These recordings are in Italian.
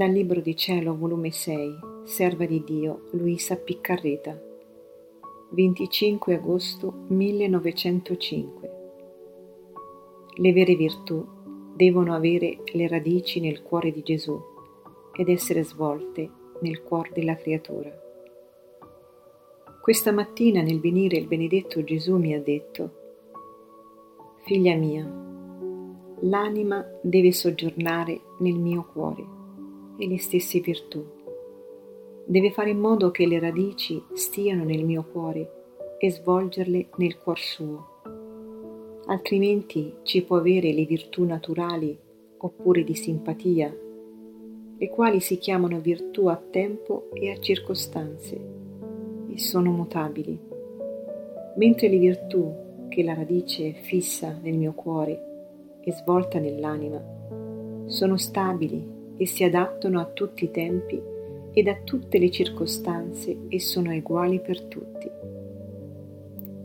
Dal Libro di Cielo, volume 6, Serva di Dio, Luisa Piccarreta, 25 agosto 1905. Le vere virtù devono avere le radici nel cuore di Gesù ed essere svolte nel cuore della creatura. Questa mattina nel venire il benedetto Gesù mi ha detto: «Figlia mia, l'anima deve soggiornare nel mio cuore e le stesse virtù. Deve fare in modo che le radici stiano nel mio cuore e svolgerle nel cuor suo. Altrimenti ci può avere le virtù naturali oppure di simpatia, le quali si chiamano virtù a tempo e a circostanze e sono mutabili, mentre le virtù che la radice è fissa nel mio cuore e svolta nell'anima sono stabili e si adattano a tutti i tempi ed a tutte le circostanze e sono uguali per tutti.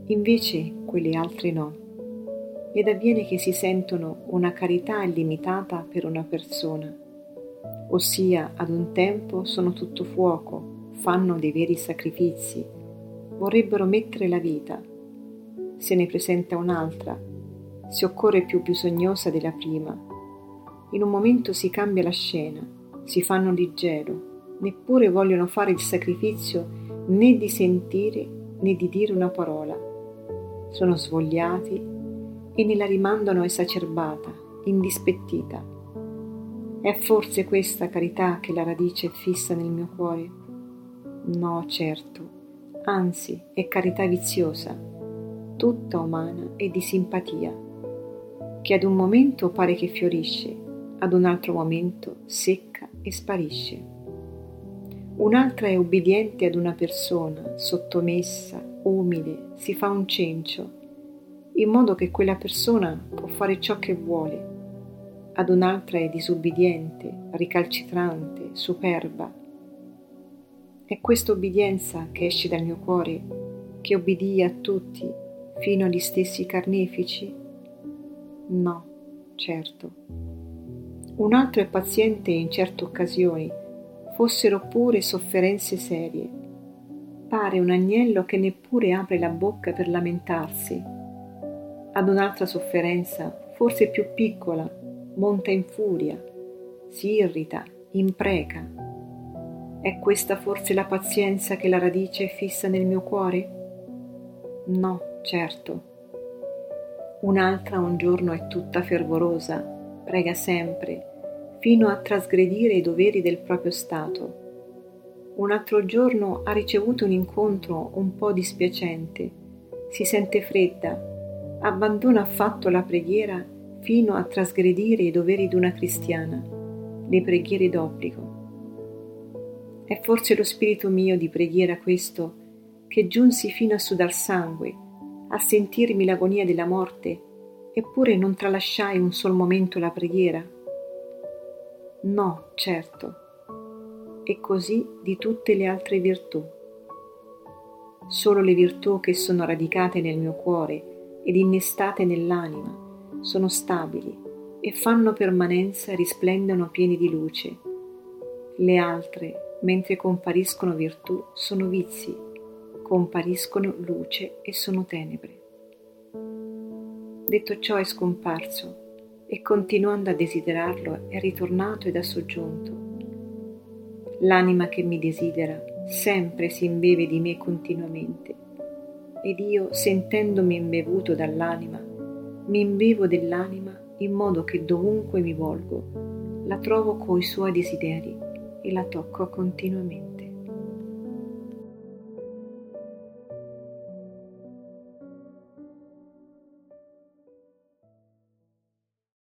Invece quelle altre no, ed avviene che si sentono una carità illimitata per una persona, ossia ad un tempo sono tutto fuoco, fanno dei veri sacrifici, vorrebbero mettere la vita, se ne presenta un'altra, se occorre più bisognosa della prima. In un momento si cambia la scena, si fanno leggero, neppure vogliono fare il sacrificio né di sentire né di dire una parola. Sono svogliati e ne la rimandano esacerbata, indispettita. È forse questa carità che la radice è fissa nel mio cuore? No, certo, anzi è carità viziosa, tutta umana e di simpatia, che ad un momento pare che fiorisce, ad un altro momento secca e sparisce. Un'altra è obbediente ad una persona, sottomessa, umile, si fa un cencio, in modo che quella persona può fare ciò che vuole. Ad un'altra è disobbediente, ricalcitrante, superba. È questa obbedienza che esce dal mio cuore, che obbedì a tutti, fino agli stessi carnefici? No, certo. Un altro è paziente in certe occasioni, fossero pure sofferenze serie. Pare un agnello che neppure apre la bocca per lamentarsi. Ad un'altra sofferenza, forse più piccola, monta in furia, si irrita, impreca. È questa forse la pazienza che la radice è fissa nel mio cuore? No, certo. Un'altra un giorno è tutta fervorosa, prega sempre, fino a trasgredire i doveri del proprio stato. Un altro giorno ha ricevuto un incontro un po' dispiacente, si sente fredda, abbandona affatto la preghiera fino a trasgredire i doveri di una cristiana, le preghiere d'obbligo. È forse lo spirito mio di preghiera questo, che giunsi fino a sudar sangue, a sentirmi l'agonia della morte, eppure non tralasciai un sol momento la preghiera? No, certo. E così di tutte le altre virtù. Solo le virtù che sono radicate nel mio cuore ed innestate nell'anima sono stabili e fanno permanenza e risplendono pieni di luce. Le altre, mentre compariscono virtù, sono vizi, compariscono luce e sono tenebre. Detto ciò è scomparso e continuando a desiderarlo è ritornato ed ha soggiunto: l'anima che mi desidera sempre si imbeve di me continuamente ed io, sentendomi imbevuto dall'anima, mi imbevo dell'anima in modo che dovunque mi volgo la trovo coi suoi desideri e la tocco continuamente.